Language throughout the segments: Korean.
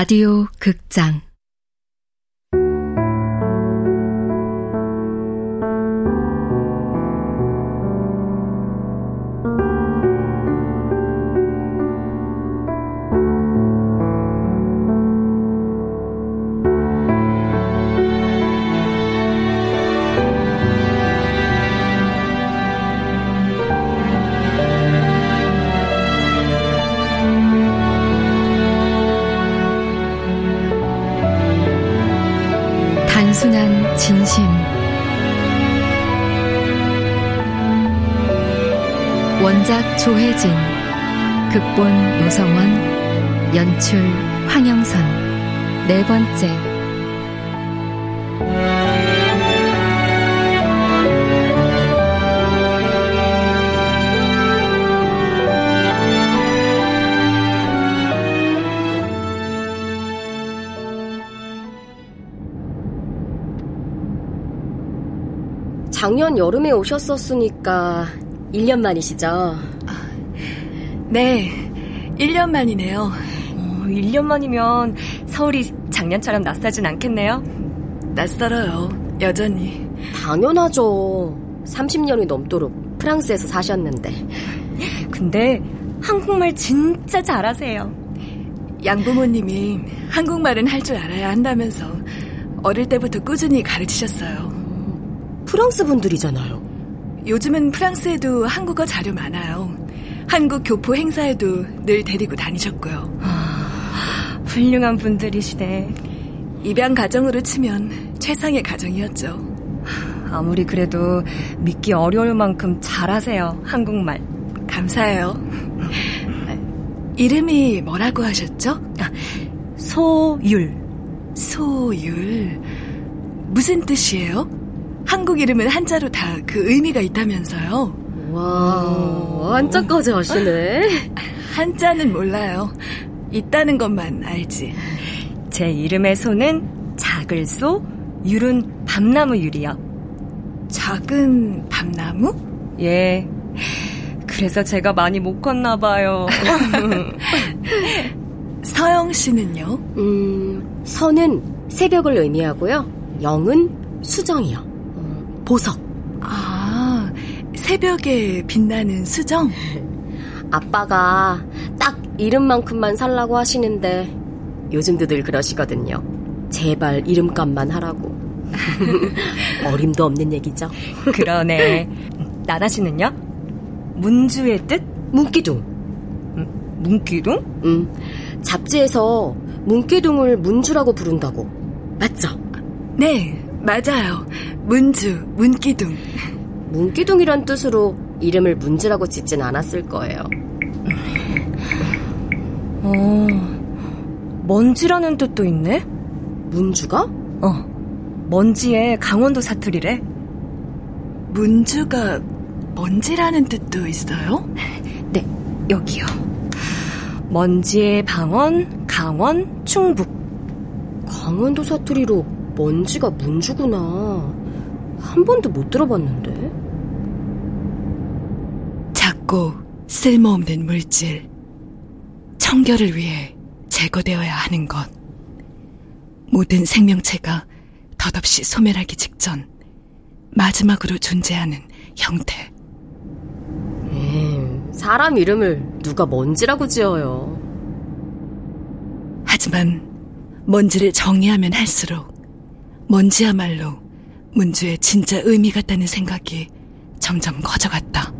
라디오 극장 단순한 진심 원작 조혜진 극본 노성원 연출 황영선 네 번째 작년 여름에 오셨었으니까 1년 만이시죠? 네, 1년 만이네요. 1년 만이면 서울이 작년처럼 낯설진 않겠네요? 낯설어요, 여전히. 당연하죠. 30년이 넘도록 프랑스에서 사셨는데. 근데 한국말 진짜 잘하세요. 양부모님이 한국말은 할 줄 알아야 한다면서 어릴 때부터 꾸준히 가르치셨어요. 프랑스 분들이잖아요. 요즘은 프랑스에도 한국어 자료 많아요. 한국 교포 행사에도 늘 데리고 다니셨고요. 아, 훌륭한 분들이시네. 입양 가정으로 치면 최상의 가정이었죠. 아무리 그래도 믿기 어려울 만큼 잘하세요, 한국말. 감사해요. 이름이 뭐라고 하셨죠? 소율. 소율. 무슨 뜻이에요? 한국 이름은 한자로 다 그 의미가 있다면서요? 와, 한자까지 아시네. 한자는 몰라요. 있다는 것만 알지. 제 이름의 소는 작을 소, 율은 밤나무 율이요. 작은 밤나무? 예. 그래서 제가 많이 못 컸나 봐요. 서영 씨는요? 서는 새벽을 의미하고요. 영은 수정이요. 보석. 아, 새벽에 빛나는 수정? 아빠가 딱 이름만큼만 살라고 하시는데 요즘도 늘 그러시거든요. 제발 이름값만 하라고. 어림도 없는 얘기죠. 그러네. 나나 씨는요? 문주의 뜻? 문기둥. 문기둥? 잡지에서 문기둥을 문주라고 부른다고. 맞죠? 네, 맞아요. 문주, 문기둥. 문기둥이란 뜻으로 이름을 문주라고 짓진 않았을 거예요. 먼지라는 뜻도 있네? 문주가? 먼지의 강원도 사투리래. 문주가 먼지라는 뜻도 있어요? 네, 여기요. 먼지의 방언, 강원, 충북. 강원도 사투리로 먼지가 문주구나. 한 번도 못 들어봤는데. 작고 쓸모없는 물질, 청결을 위해 제거되어야 하는 것. 모든 생명체가 덧없이 소멸하기 직전 마지막으로 존재하는 형태. 사람 이름을 누가 먼지라고 지어요. 하지만 먼지를 정의하면 할수록 먼지야말로 문주의 진짜 의미 같다는 생각이 점점 커져갔다.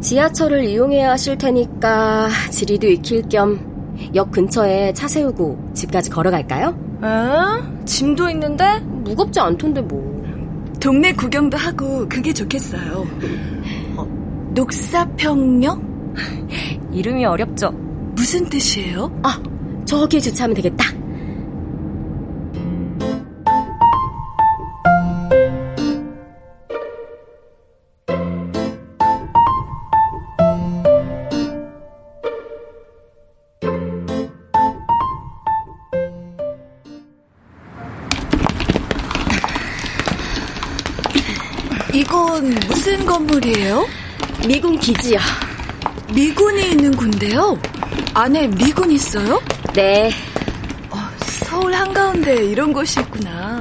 지하철을 이용해야 하실 테니까 지리도 익힐 겸 역 근처에 차 세우고 집까지 걸어갈까요? 에? 짐도 있는데? 무겁지 않던데 뭐. 동네 구경도 하고 그게 좋겠어요. 녹사평역? 이름이 어렵죠? 무슨 뜻이에요? 저기 주차하면 되겠다. 이건 무슨 건물이에요? 미군 기지야. 미군이 있는 군데요? 안에 미군 있어요? 네. 서울 한가운데 이런 곳이 있구나.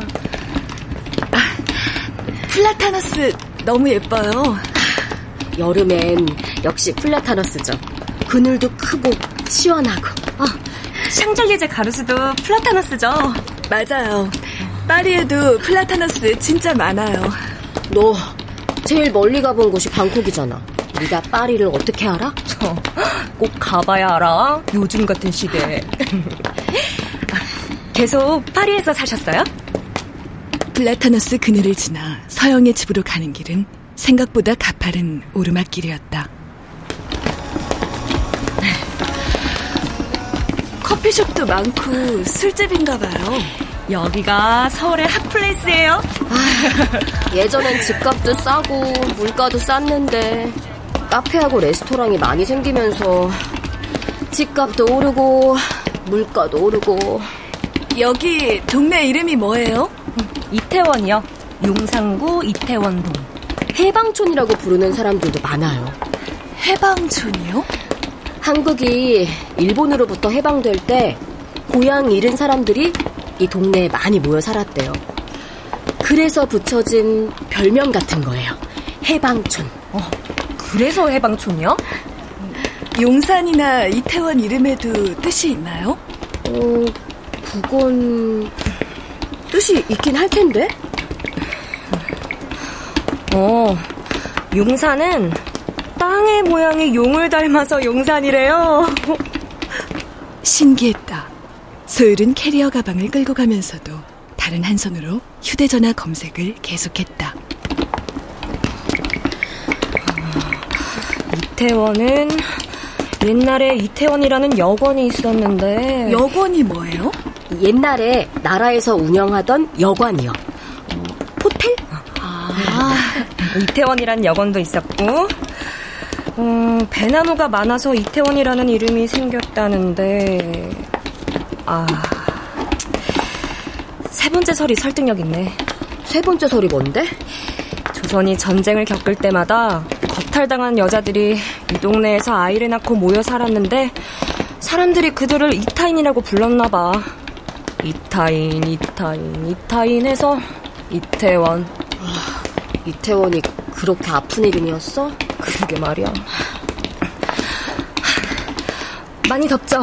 플라타너스 너무 예뻐요. 여름엔 역시 플라타너스죠. 그늘도 크고 시원하고. 샹젤리제 가로수도 플라타너스죠. 맞아요. 파리에도 플라타너스 진짜 많아요. 너 제일 멀리 가본 곳이 방콕이잖아. 네가 파리를 어떻게 알아? 꼭 가봐야 알아. 요즘 같은 시대에. 계속 파리에서 사셨어요? 플라타너스 그늘을 지나 서영의 집으로 가는 길은 생각보다 가파른 오르막길이었다. 커피숍도 많고 술집인가 봐요. 여기가 서울의 핫플레이스예요. 예전엔 집값도 싸고 물가도 쌌는데 카페하고 레스토랑이 많이 생기면서 집값도 오르고 물가도 오르고. 여기 동네 이름이 뭐예요? 이태원이요. 용산구 이태원동. 해방촌이라고 부르는 사람들도 많아요. 해방촌이요? 한국이 일본으로부터 해방될 때 고향 잃은 사람들이 이 동네에 많이 모여 살았대요. 그래서 붙여진 별명 같은 거예요. 해방촌. 그래서 해방촌이요? 용산이나 이태원 이름에도 뜻이 있나요? 그건 뜻이 있긴 할 텐데. 용산은 땅의 모양이 용을 닮아서 용산이래요. 신기했다. 소율은 캐리어 가방을 끌고 가면서도 다른 한 손으로 휴대전화 검색을 계속했다. 이태원은 옛날에 이태원이라는 여관이 있었는데. 여관이 뭐예요? 옛날에 나라에서 운영하던 여관이요. 호텔? 이태원이란 여관도 있었고, 배나무가 많아서 이태원이라는 이름이 생겼다는데. 세 번째 설이 설득력 있네. 세 번째 설이 뭔데? 조선이 전쟁을 겪을 때마다 겁탈당한 여자들이 이 동네에서 아이를 낳고 모여 살았는데 사람들이 그들을 이타인이라고 불렀나 봐. 이타인 해서 이태원. 이태원이 그렇게 아픈 이름이었어? 그러게 말이야. 많이 덥죠?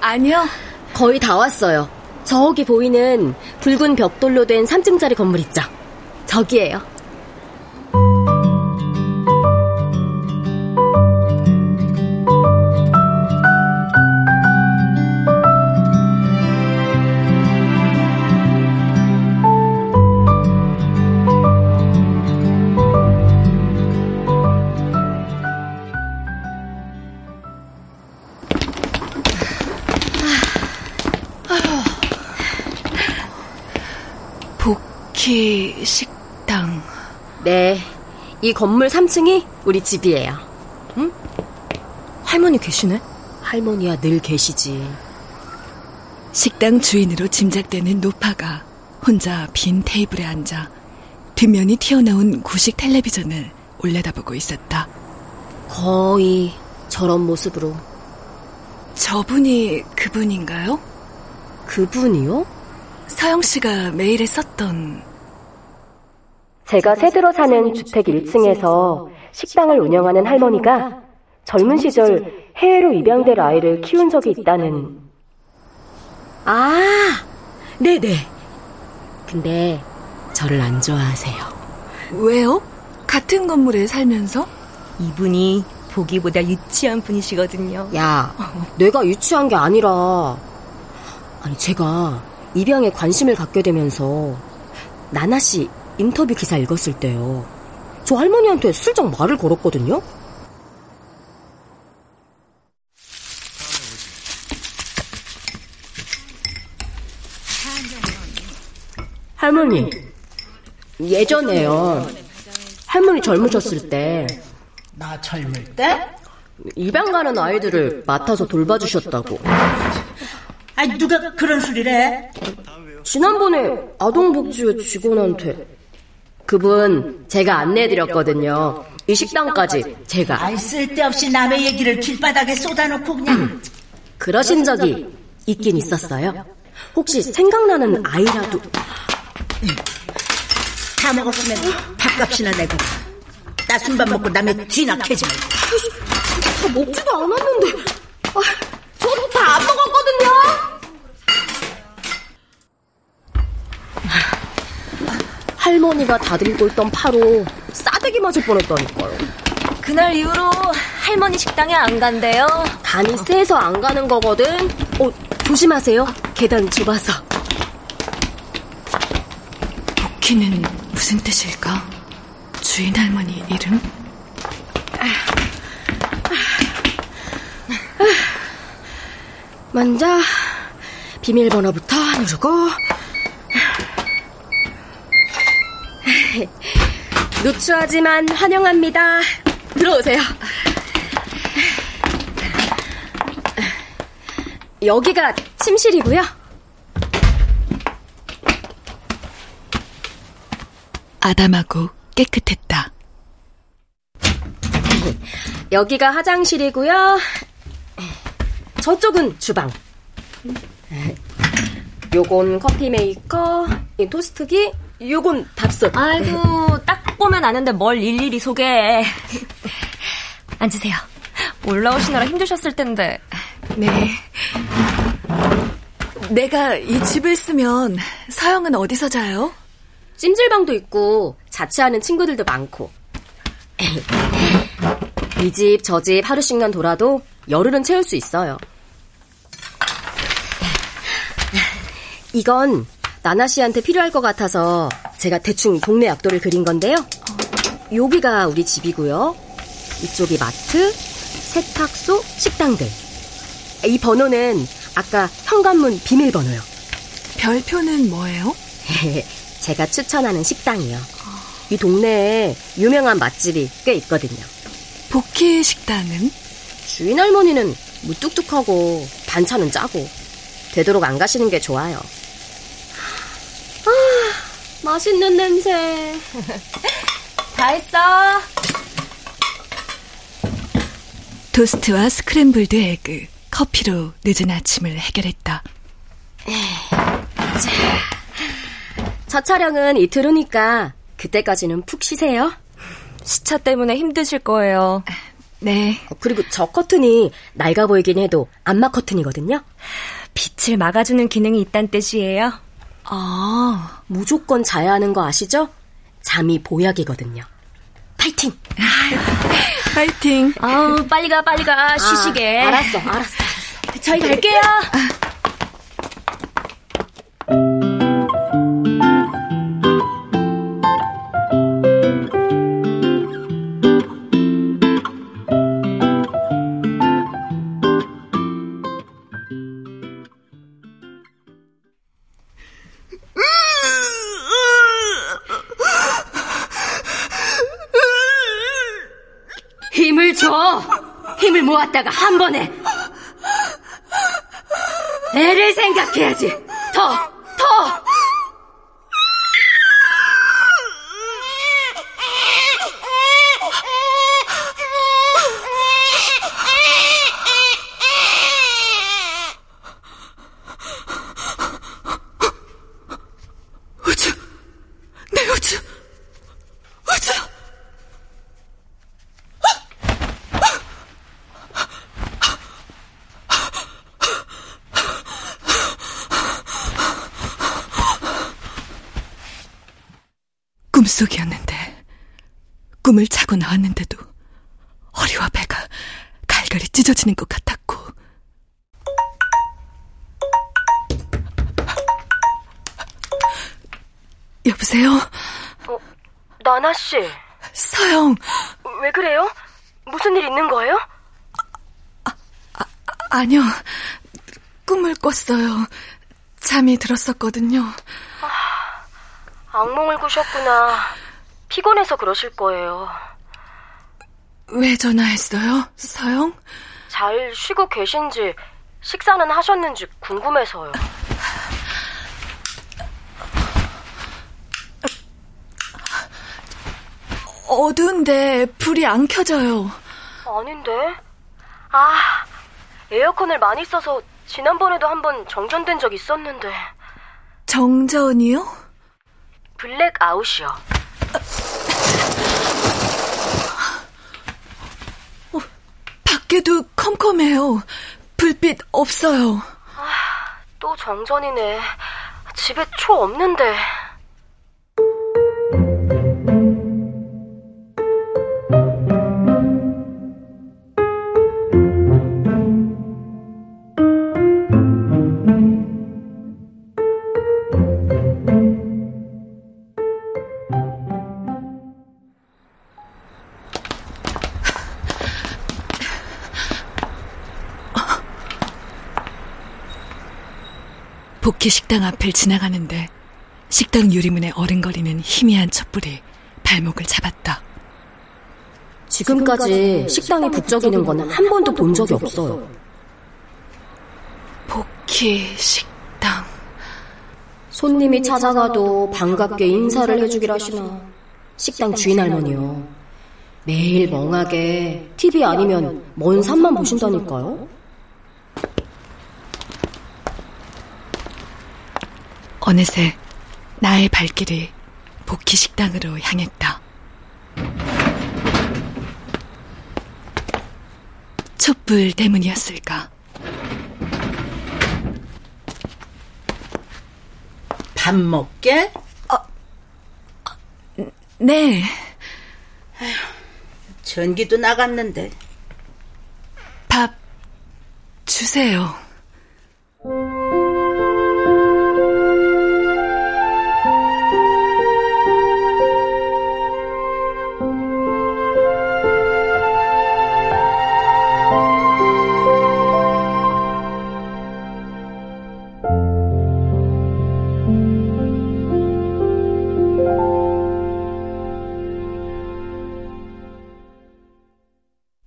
아니요, 거의 다 왔어요. 저기 보이는 붉은 벽돌로 된 3층짜리 건물 있죠? 저기예요. 식당. 네, 이 건물 3층이 우리 집이에요. 응? 할머니 계시네? 할머니야 늘 계시지. 식당 주인으로 짐작되는 노파가 혼자 빈 테이블에 앉아 뒷면이 튀어나온 구식 텔레비전을 올려다보고 있었다. 거의 저런 모습으로. 저분이 그분인가요? 그분이요? 서영 씨가 메일에 썼던. 제가 새들어 사는 주택 1층에서 식당을 운영하는 할머니가 젊은 시절 해외로 입양될 아이를 키운 적이 있다는. 네네. 근데 저를 안 좋아하세요. 왜요? 같은 건물에 살면서? 이분이 보기보다 유치한 분이시거든요. 야, 내가 유치한 게 아니라. 제가 입양에 관심을 갖게 되면서 나나 씨 인터뷰 기사 읽었을 때요, 저 할머니한테 슬쩍 말을 걸었거든요. 할머니, 예전에요, 할머니 젊으셨을 때. 나 젊을 때? 입양 가는 아이들을 맡아서 돌봐주셨다고. 누가 그런 소리래? 지난번에 아동복지회 직원한테. 그분 제가 안내해드렸거든요. 이 식당까지 제가. 쓸데없이 남의 얘기를 길바닥에 쏟아놓고 그냥. 그러신 적이 있긴 있었어요. 혹시 생각나는 아이라도... 다 먹었으면 밥값이나 내고 나 순밥 먹고 남의 뒤나 캐지 말고. 다 먹지도 않았는데. 아, 저도 다 안 먹었거든요. 할머니가 다들고 있던 파로 싸대기 맞을 뻔했다니까요. 그날 이후로 할머니 식당에 안 간대요. 간이 세서 안 가는 거거든. 조심하세요. 계단 좁아서. 복희는 무슨 뜻일까? 주인 할머니 이름? 먼저 비밀번호부터 누르고 누추하지만 환영합니다. 들어오세요. 여기가 침실이고요. 아담하고 깨끗했다. 여기가 화장실이고요. 저쪽은 주방. 요건 커피 메이커, 토스트기, 요건 밥솥. 아이고, 딱 보면 아는데 뭘 일일이 소개해. 앉으세요. 올라오시느라 힘드셨을 텐데. 네. 내가 이 집을 쓰면 서영은 어디서 자요? 찜질방도 있고 자취하는 친구들도 많고. 이 집 저 집 하루씩만 돌아도 열흘은 채울 수 있어요. 이건 나나 씨한테 필요할 것 같아서 제가 대충 동네 약도를 그린 건데요. 여기가 우리 집이고요. 이쪽이 마트, 세탁소, 식당들. 이 번호는 아까 현관문 비밀번호요. 별표는 뭐예요? 제가 추천하는 식당이요. 이 동네에 유명한 맛집이 꽤 있거든요. 복희 식당은? 주인 할머니는 무뚝뚝하고 반찬은 짜고 되도록 안 가시는 게 좋아요. 아, 맛있는 냄새. 다 했어. 토스트와 스크램블드 에그, 커피로 늦은 아침을 해결했다. 저 촬영은 이틀 후니까 그때까지는 푹 쉬세요. 시차 때문에 힘드실 거예요. 네. 그리고 저 커튼이 낡아 보이긴 해도 암막 커튼이거든요. 빛을 막아주는 기능이 있다는 뜻이에요. 아, 무조건 자야 하는 거 아시죠? 잠이 보약이거든요. 파이팅! 파이팅. 아우, 빨리 가. 쉬시게. 알았어. 저희 갈게요. 힘을 모았다가 한 번에 애를 생각해야지. 더 속이었는데 꿈을 자고 나왔는데도 허리와 배가 갈갈이 찢어지는 것 같았고. 여보세요? 나나씨. 서영. 왜 그래요? 무슨 일 있는 거예요? 아니요. 꿈을 꿨어요. 잠이 들었었거든요. 악몽을 꾸셨구나. 피곤해서 그러실 거예요. 왜 전화했어요, 서영? 잘 쉬고 계신지, 식사는 하셨는지 궁금해서요. 어두운데 불이 안 켜져요. 아닌데? 에어컨을 많이 써서 지난번에도 한번 정전된 적 있었는데. 정전이요? 블랙아웃이요. 밖에도 컴컴해요. 불빛 없어요. 아, 또 정전이네. 집에 초 없는데. 복희 식당 앞을 지나가는데 식당 유리문에 어른거리는 희미한 촛불이 발목을 잡았다. 지금까지 식당이 북적이는 건 한 번도 본 적이 없어요. 복희 식당. 손님이 찾아가도 반갑게 인사를 해주기라 하시나. 식당 주인 할머니요. 매일 멍하게 TV 아니면 먼 산만 보신다니까요. 어느새 나의 발길이 복희 식당으로 향했다. 촛불 때문이었을까? 밥 먹게? 네. 아휴, 전기도 나갔는데. 밥 주세요.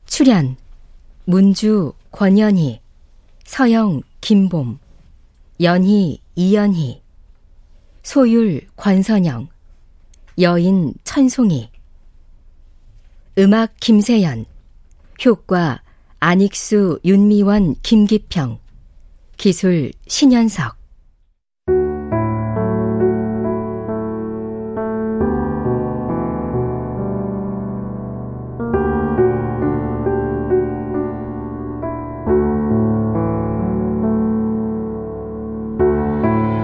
출연 문주, 권연희, 서영, 김봄, 연희, 이연희, 소율, 권선영, 여인, 천송이, 음악 김세연, 효과 안익수, 윤미원, 김기평, 기술 신현석.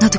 나도